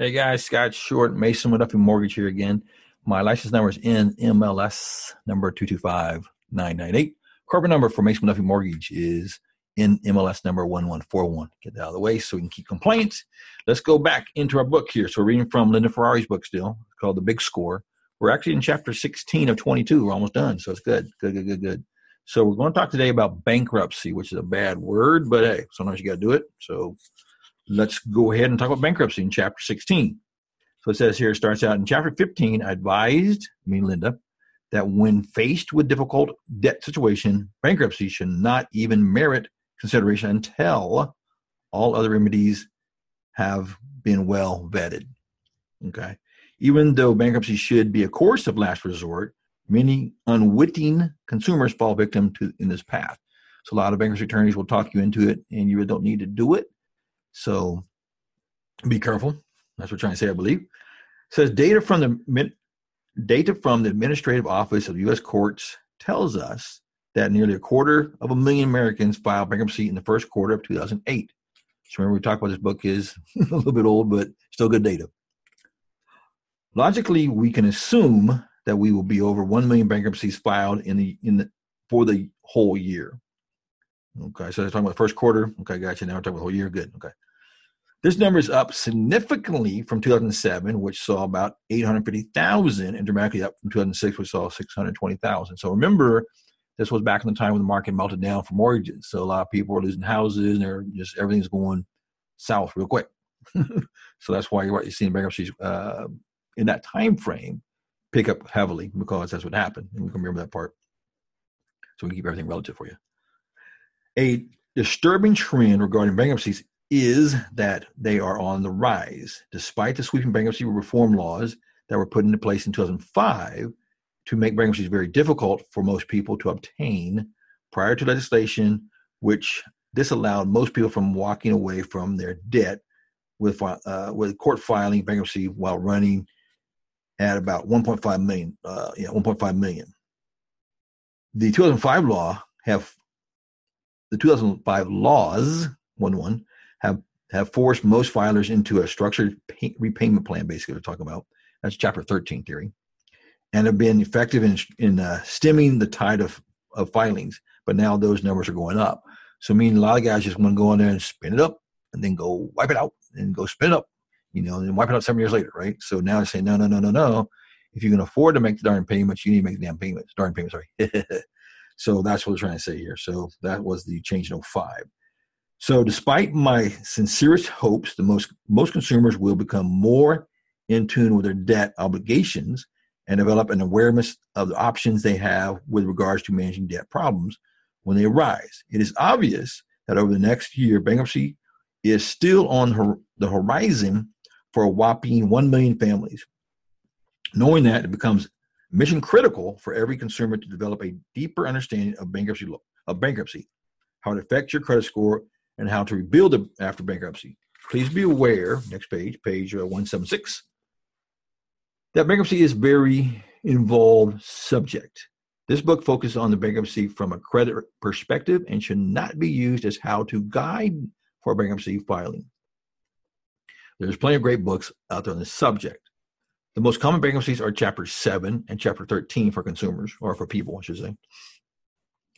Hey guys, Scott Short, Mason McDuffie Mortgage here again. My license number is NMLS number 225998. Corporate number for Mason McDuffie Mortgage is NMLS number 1141. Get that out of the way so we can keep complaints. Let's go back into our book here. So we're reading from Linda Ferrari's book still, called The Big Score. We're actually in chapter 16 of 22. We're almost done, so it's good. Good. So we're going to talk today about bankruptcy, which is a bad word, but hey, sometimes you got to do it. So let's go ahead and talk about bankruptcy in chapter 16. So it says here, it starts out in chapter 15, I advised, me and Linda, that when faced with difficult debt situation, bankruptcy should not even merit consideration until all other remedies have been well vetted. Okay. Even though bankruptcy should be a course of last resort, many unwitting consumers fall victim to in this path. So a lot of bankruptcy attorneys will talk you into it, and you really don't need to do it. So be careful. That's what we're trying to say, I believe. It says data from the Administrative Office of U.S. Courts tells us that nearly 250,000 Americans filed bankruptcy in the first quarter of 2008. So remember, we talked about this book is a little bit old, but still good data. Logically, we can assume that we will be over 1 million bankruptcies filed for the whole year. Okay, so they're talking about the first quarter. Okay, gotcha. Now we're talking about the whole year. Good. Okay. This number is up significantly from 2007, which saw about 850,000, and dramatically up from 2006, which saw 620,000. So remember, this was back in the time when the market melted down for mortgages. So a lot of people were losing houses, and they're just everything's going south real quick. So that's why you're seeing bankruptcies in that time frame pick up heavily, because that's what happened. And we can remember that part. So we can keep everything relative for you. A disturbing trend regarding bankruptcies is that they are on the rise, despite the sweeping bankruptcy reform laws that were put into place in 2005 to make bankruptcies very difficult for most people to obtain prior to legislation, which disallowed most people from walking away from their debt with court filing bankruptcy while running at about 1.5 million. 1.5 million. The 2005 laws, have forced most filers into a structured repayment plan, basically, we're talking about. That's chapter 13 theory. And have been effective in stemming the tide of filings. But now those numbers are going up. So meaning a lot of guys just want to go in there and spin it up, and then go wipe it out, and go spin it up, and then wipe it out 7 years later, right? So now they say, no. If you can afford to make the darn payments, you need to make the darn payments, sorry. So that's what we're trying to say here. So that was the change in 05. So despite my sincerest hopes, the most consumers will become more in tune with their debt obligations and develop an awareness of the options they have with regards to managing debt problems when they arise. It is obvious that over the next year, bankruptcy is still on the horizon for a whopping 1 million families. Knowing that, it becomes mission critical for every consumer to develop a deeper understanding of bankruptcy, how it affects your credit score, and how to rebuild it after bankruptcy. Please be aware, next page, page 176, that bankruptcy is a very involved subject. This book focuses on the bankruptcy from a credit perspective and should not be used as how-to guide for bankruptcy filing. There's plenty of great books out there on this subject. The most common bankruptcies are Chapter 7 and Chapter 13 for consumers, or for people, I should say.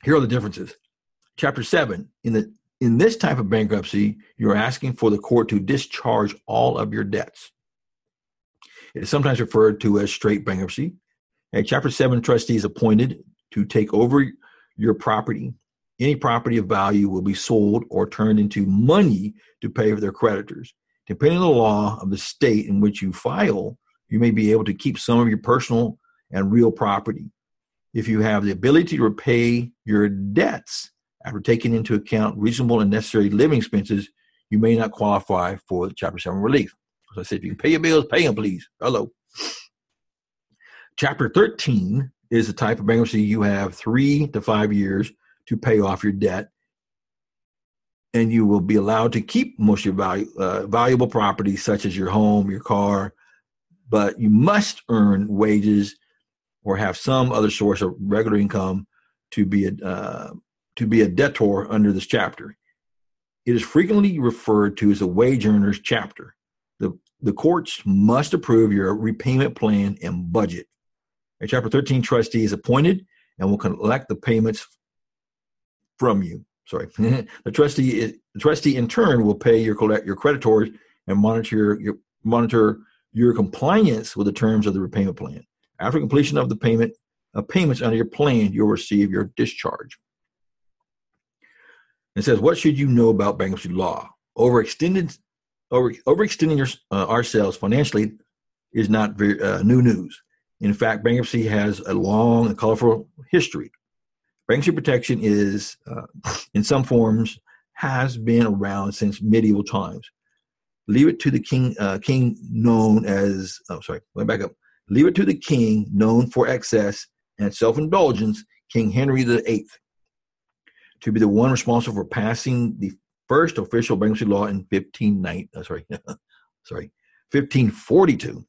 Here are the differences. Chapter 7, in this type of bankruptcy, you're asking for the court to discharge all of your debts. It is sometimes referred to as straight bankruptcy. A Chapter 7 trustee is appointed to take over your property. Any property of value will be sold or turned into money to pay for their creditors. Depending on the law of the state in which you file, you may be able to keep some of your personal and real property. If you have the ability to repay your debts after taking into account reasonable and necessary living expenses, you may not qualify for the Chapter 7 relief. As I said, if you can pay your bills, pay them, please. Hello. Chapter 13 is the type of bankruptcy you have 3 to 5 years to pay off your debt, and you will be allowed to keep most of your valuable property, such as your home, your car, but you must earn wages or have some other source of regular income to be a debtor under this chapter. It is frequently referred to as a wage earners chapter. The courts must approve your repayment plan and budget. A Chapter 13 trustee is appointed and will collect the payments from you. Sorry. The trustee in turn will pay your creditors and monitor your compliance with the terms of the repayment plan. After completion of the payment of payments under your plan, you'll receive your discharge. It says, what should you know about bankruptcy law? Overextending ourselves financially is not very, new news. In fact, bankruptcy has a long and colorful history. Bankruptcy protection is, in some forms, has been around since medieval times. Leave it to the king, Leave it to the king known for excess and self-indulgence, King Henry VIII, to be the one responsible for passing the first official bankruptcy law in 1542.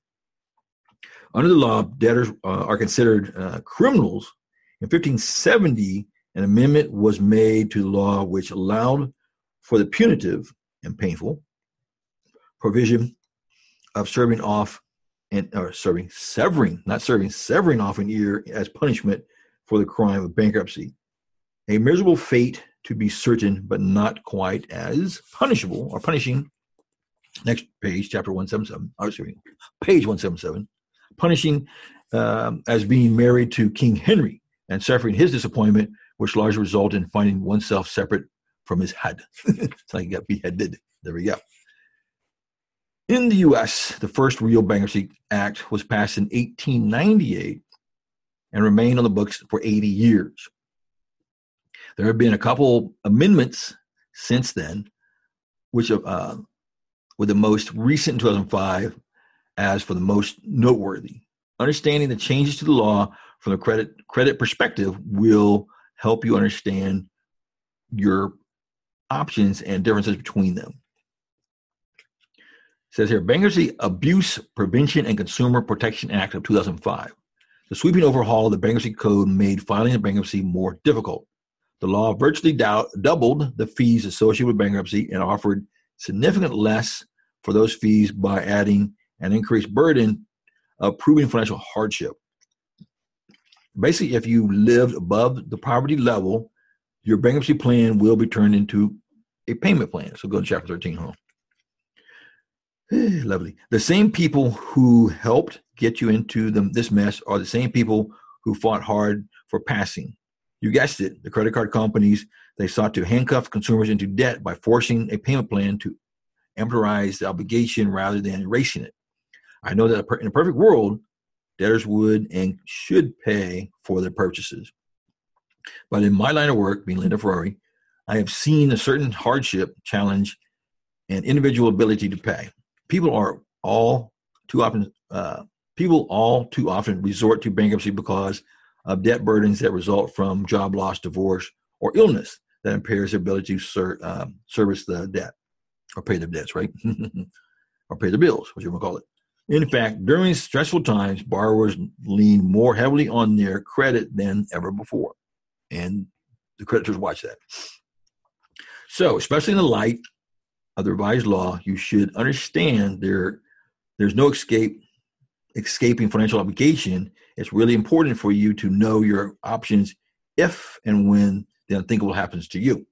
Under the law, debtors are considered criminals. In 1570, an amendment was made to the law which allowed for the punitive and painful provision of severing off an ear as punishment for the crime of bankruptcy. A miserable fate to be certain, but not quite as punishable or punishing. Next page, page 177. Punishing as being married to King Henry and suffering his disappointment, which largely resulted in finding oneself separate from his head. It's like he got beheaded. There we go. In the U.S., the first real bankruptcy act was passed in 1898 and remained on the books for 80 years. There have been a couple amendments since then, which with the most recent in 2005 as for the most noteworthy. Understanding the changes to the law from the credit perspective will help you understand your options and differences between them. It says here, Bankruptcy Abuse Prevention and Consumer Protection Act of 2005. The sweeping overhaul of the bankruptcy code made filing a bankruptcy more difficult. The law virtually doubled the fees associated with bankruptcy and offered significant less for those fees by adding an increased burden of proving financial hardship. Basically, if you lived above the poverty level, your bankruptcy plan will be turned into a payment plan. So go to Chapter 13 home. Lovely. The same people who helped get you into this mess are the same people who fought hard for passing. You guessed it, the credit card companies. They sought to handcuff consumers into debt by forcing a payment plan to amortize the obligation rather than erasing it. I know that in a perfect world, debtors would and should pay for their purchases. But in my line of work, being Linda Ferrari, I have seen a certain hardship, challenge, and individual ability to pay. People all too often resort to bankruptcy because of debt burdens that result from job loss, divorce, or illness that impairs their ability to service the debt or pay their debts, right? Or pay their bills, what you want to call it. In fact, during stressful times, borrowers lean more heavily on their credit than ever before. And the creditors watch that. So, especially in the light of the revised law, you should understand there's no escaping financial obligation. It's really important for you to know your options if and when the unthinkable happens to you.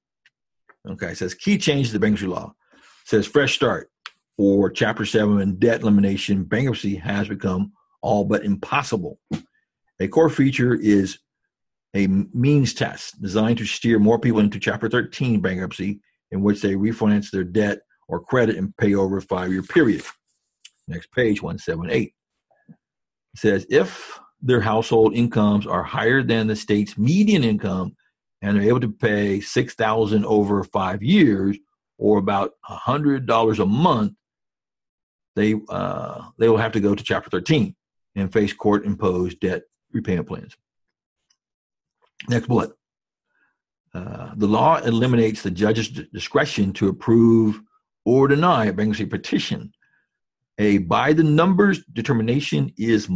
Okay, it says key changes to the bankruptcy law. It says fresh start or Chapter 7 and debt elimination. Bankruptcy has become all but impossible. A core feature is a means test designed to steer more people into Chapter 13 bankruptcy in which they refinance their debt or credit and pay over a 5-year period. Next page, 178. It says if their household incomes are higher than the state's median income and they're able to pay $6,000 over 5 years or about $100 a month, they will have to go to Chapter 13 and face court-imposed debt repayment plans. Next bullet. The law eliminates the judge's discretion to approve or deny a bankruptcy petition. A by-the-numbers determination is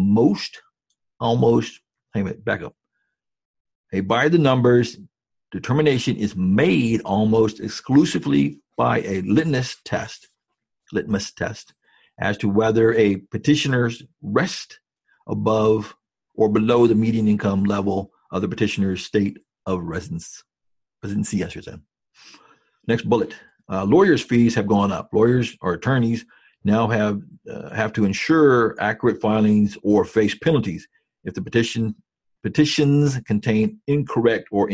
A by-the-numbers determination is made almost exclusively by a litmus test as to whether a petitioner's rest above or below the median income level of the petitioner's state of residence. Residency, I should say. Next bullet. Lawyers' fees have gone up. Lawyers or attorneys now have to ensure accurate filings or face penalties if the petitions contain incorrect or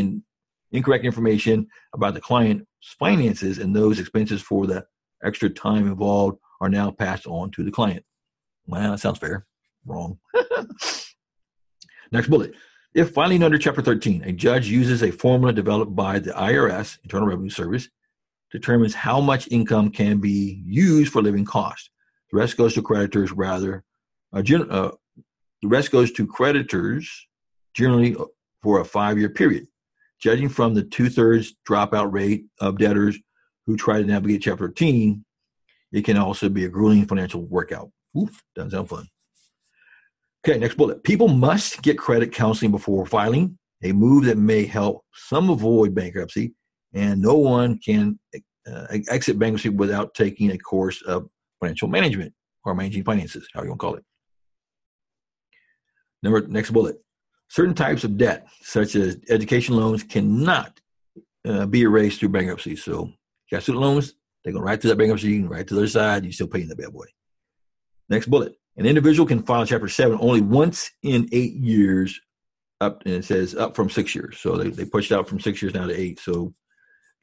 incorrect information about the client's finances, and those expenses for the extra time involved are now passed on to the client. Well, that sounds fair. Wrong. Next bullet. If filing under Chapter 13, a judge uses a formula developed by the IRS, Internal Revenue Service, determines how much income can be used for living costs. The rest goes to creditors generally for a 5-year period. Judging from the 2/3 dropout rate of debtors who try to navigate Chapter 13, it can also be a grueling financial workout. Oof, doesn't sound fun. Okay, next bullet. People must get credit counseling before filing, a move that may help some avoid bankruptcy, and no one can exit bankruptcy without taking a course of financial management or managing finances, how you want to call it. Next bullet. Certain types of debt, such as education loans, cannot be erased through bankruptcy. So you got student loans, they go right to that bankruptcy, you can right to the other side, you're still paying that bad boy. Next bullet. An individual can file Chapter 7 only once in 8 years, up, and it says up from 6 years. So they pushed out from 6 years now to 8, so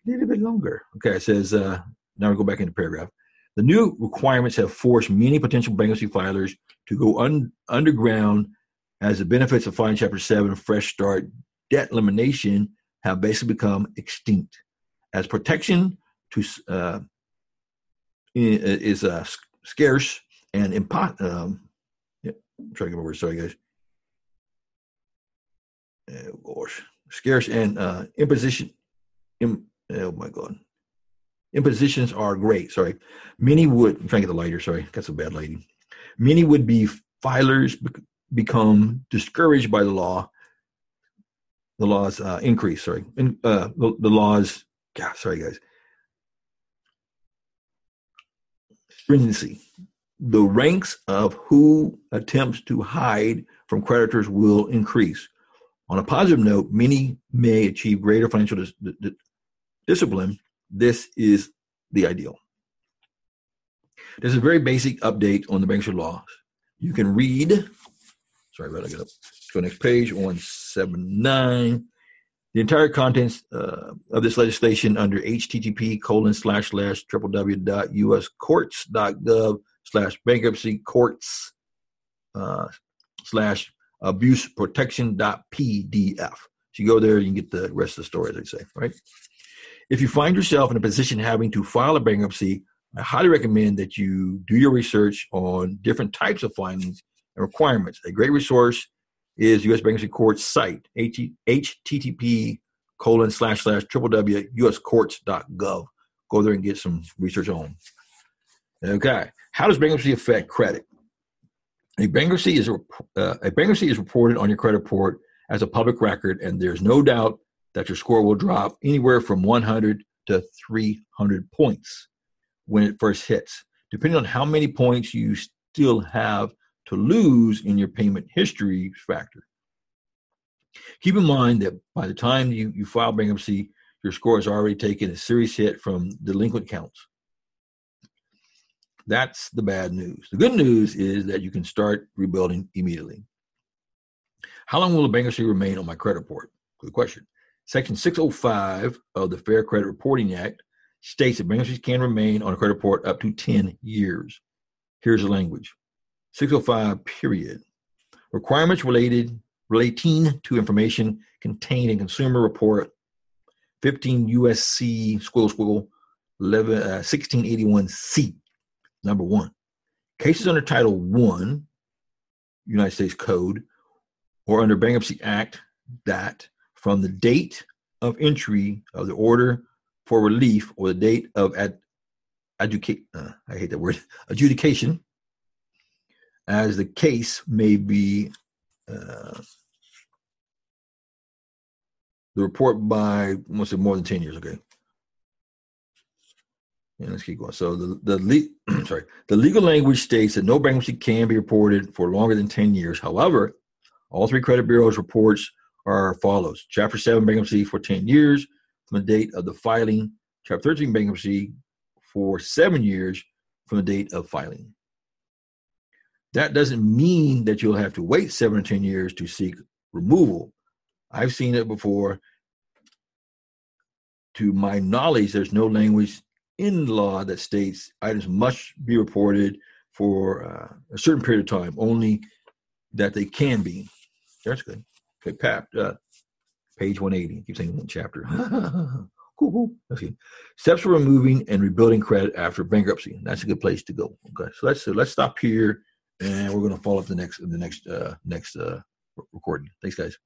a little bit longer. Okay, it says, now we go back into the paragraph. The new requirements have forced many potential bankruptcy filers to go underground, as the benefits of filing Chapter 7 Fresh Start debt elimination have basically become extinct. As protection is scarce and impossible. I'm trying to get my words, sorry guys. Scarce and impositions are great. Sorry, many would. I'm trying to get the lighter. Sorry, that's a bad lady. Many would be filers become discouraged by the law. The law's increase. Sorry, and the law's. God, sorry guys. Stringency. The ranks of who attempts to hide from creditors will increase. On a positive note, many may achieve greater financial discipline. This is the ideal. There's a very basic update on the bankruptcy laws. You can read, sorry about that, I got up to the next page, 179. The entire contents of this legislation under http://www.uscourts.gov/bankruptcycourts/abuseprotection.pdf. So you go there, you can get the rest of the story, as they say, right? If you find yourself in a position having to file a bankruptcy, I highly recommend that you do your research on different types of filings and requirements. A great resource is U.S. Bankruptcy Court's site, http://www.uscourts.gov. Go there and get some research on. Okay. How does bankruptcy affect credit? A bankruptcy is reported on your credit report as a public record, and there's no doubt that your score will drop anywhere from 100 to 300 points when it first hits, depending on how many points you still have to lose in your payment history factor. Keep in mind that by the time you file bankruptcy, your score has already taken a serious hit from delinquent counts. That's the bad news. The good news is that you can start rebuilding immediately. How long will a bankruptcy remain on my credit report? Good question. Section 605 of the Fair Credit Reporting Act states that bankruptcies can remain on a credit report up to 10 years. Here's the language. 605 period. Requirements relating to information contained in Consumer Report 15 U.S.C. 1681C. Number one, cases under Title I, United States Code, or under Bankruptcy Act that from the date of entry of the order for relief or the date of adjudication, as the case may be, the report by more than 10 years, okay. And let's keep going. So the legal language states that no bankruptcy can be reported for longer than 10 years. However, all three credit bureaus' reports are as follows. Chapter 7 bankruptcy for 10 years from the date of the filing. Chapter 13 bankruptcy for 7 years from the date of filing. That doesn't mean that you'll have to wait 7 or 10 years to seek removal. I've seen it before. To my knowledge, there's no language in law that states items must be reported for a certain period of time, only that they can be. That's good. Okay, page 180. I keep saying one chapter. Cool. Okay. Steps for removing and rebuilding credit after bankruptcy. That's a good place to go. Okay, so let's stop here, and we're going to follow up the next recording. Thanks, guys.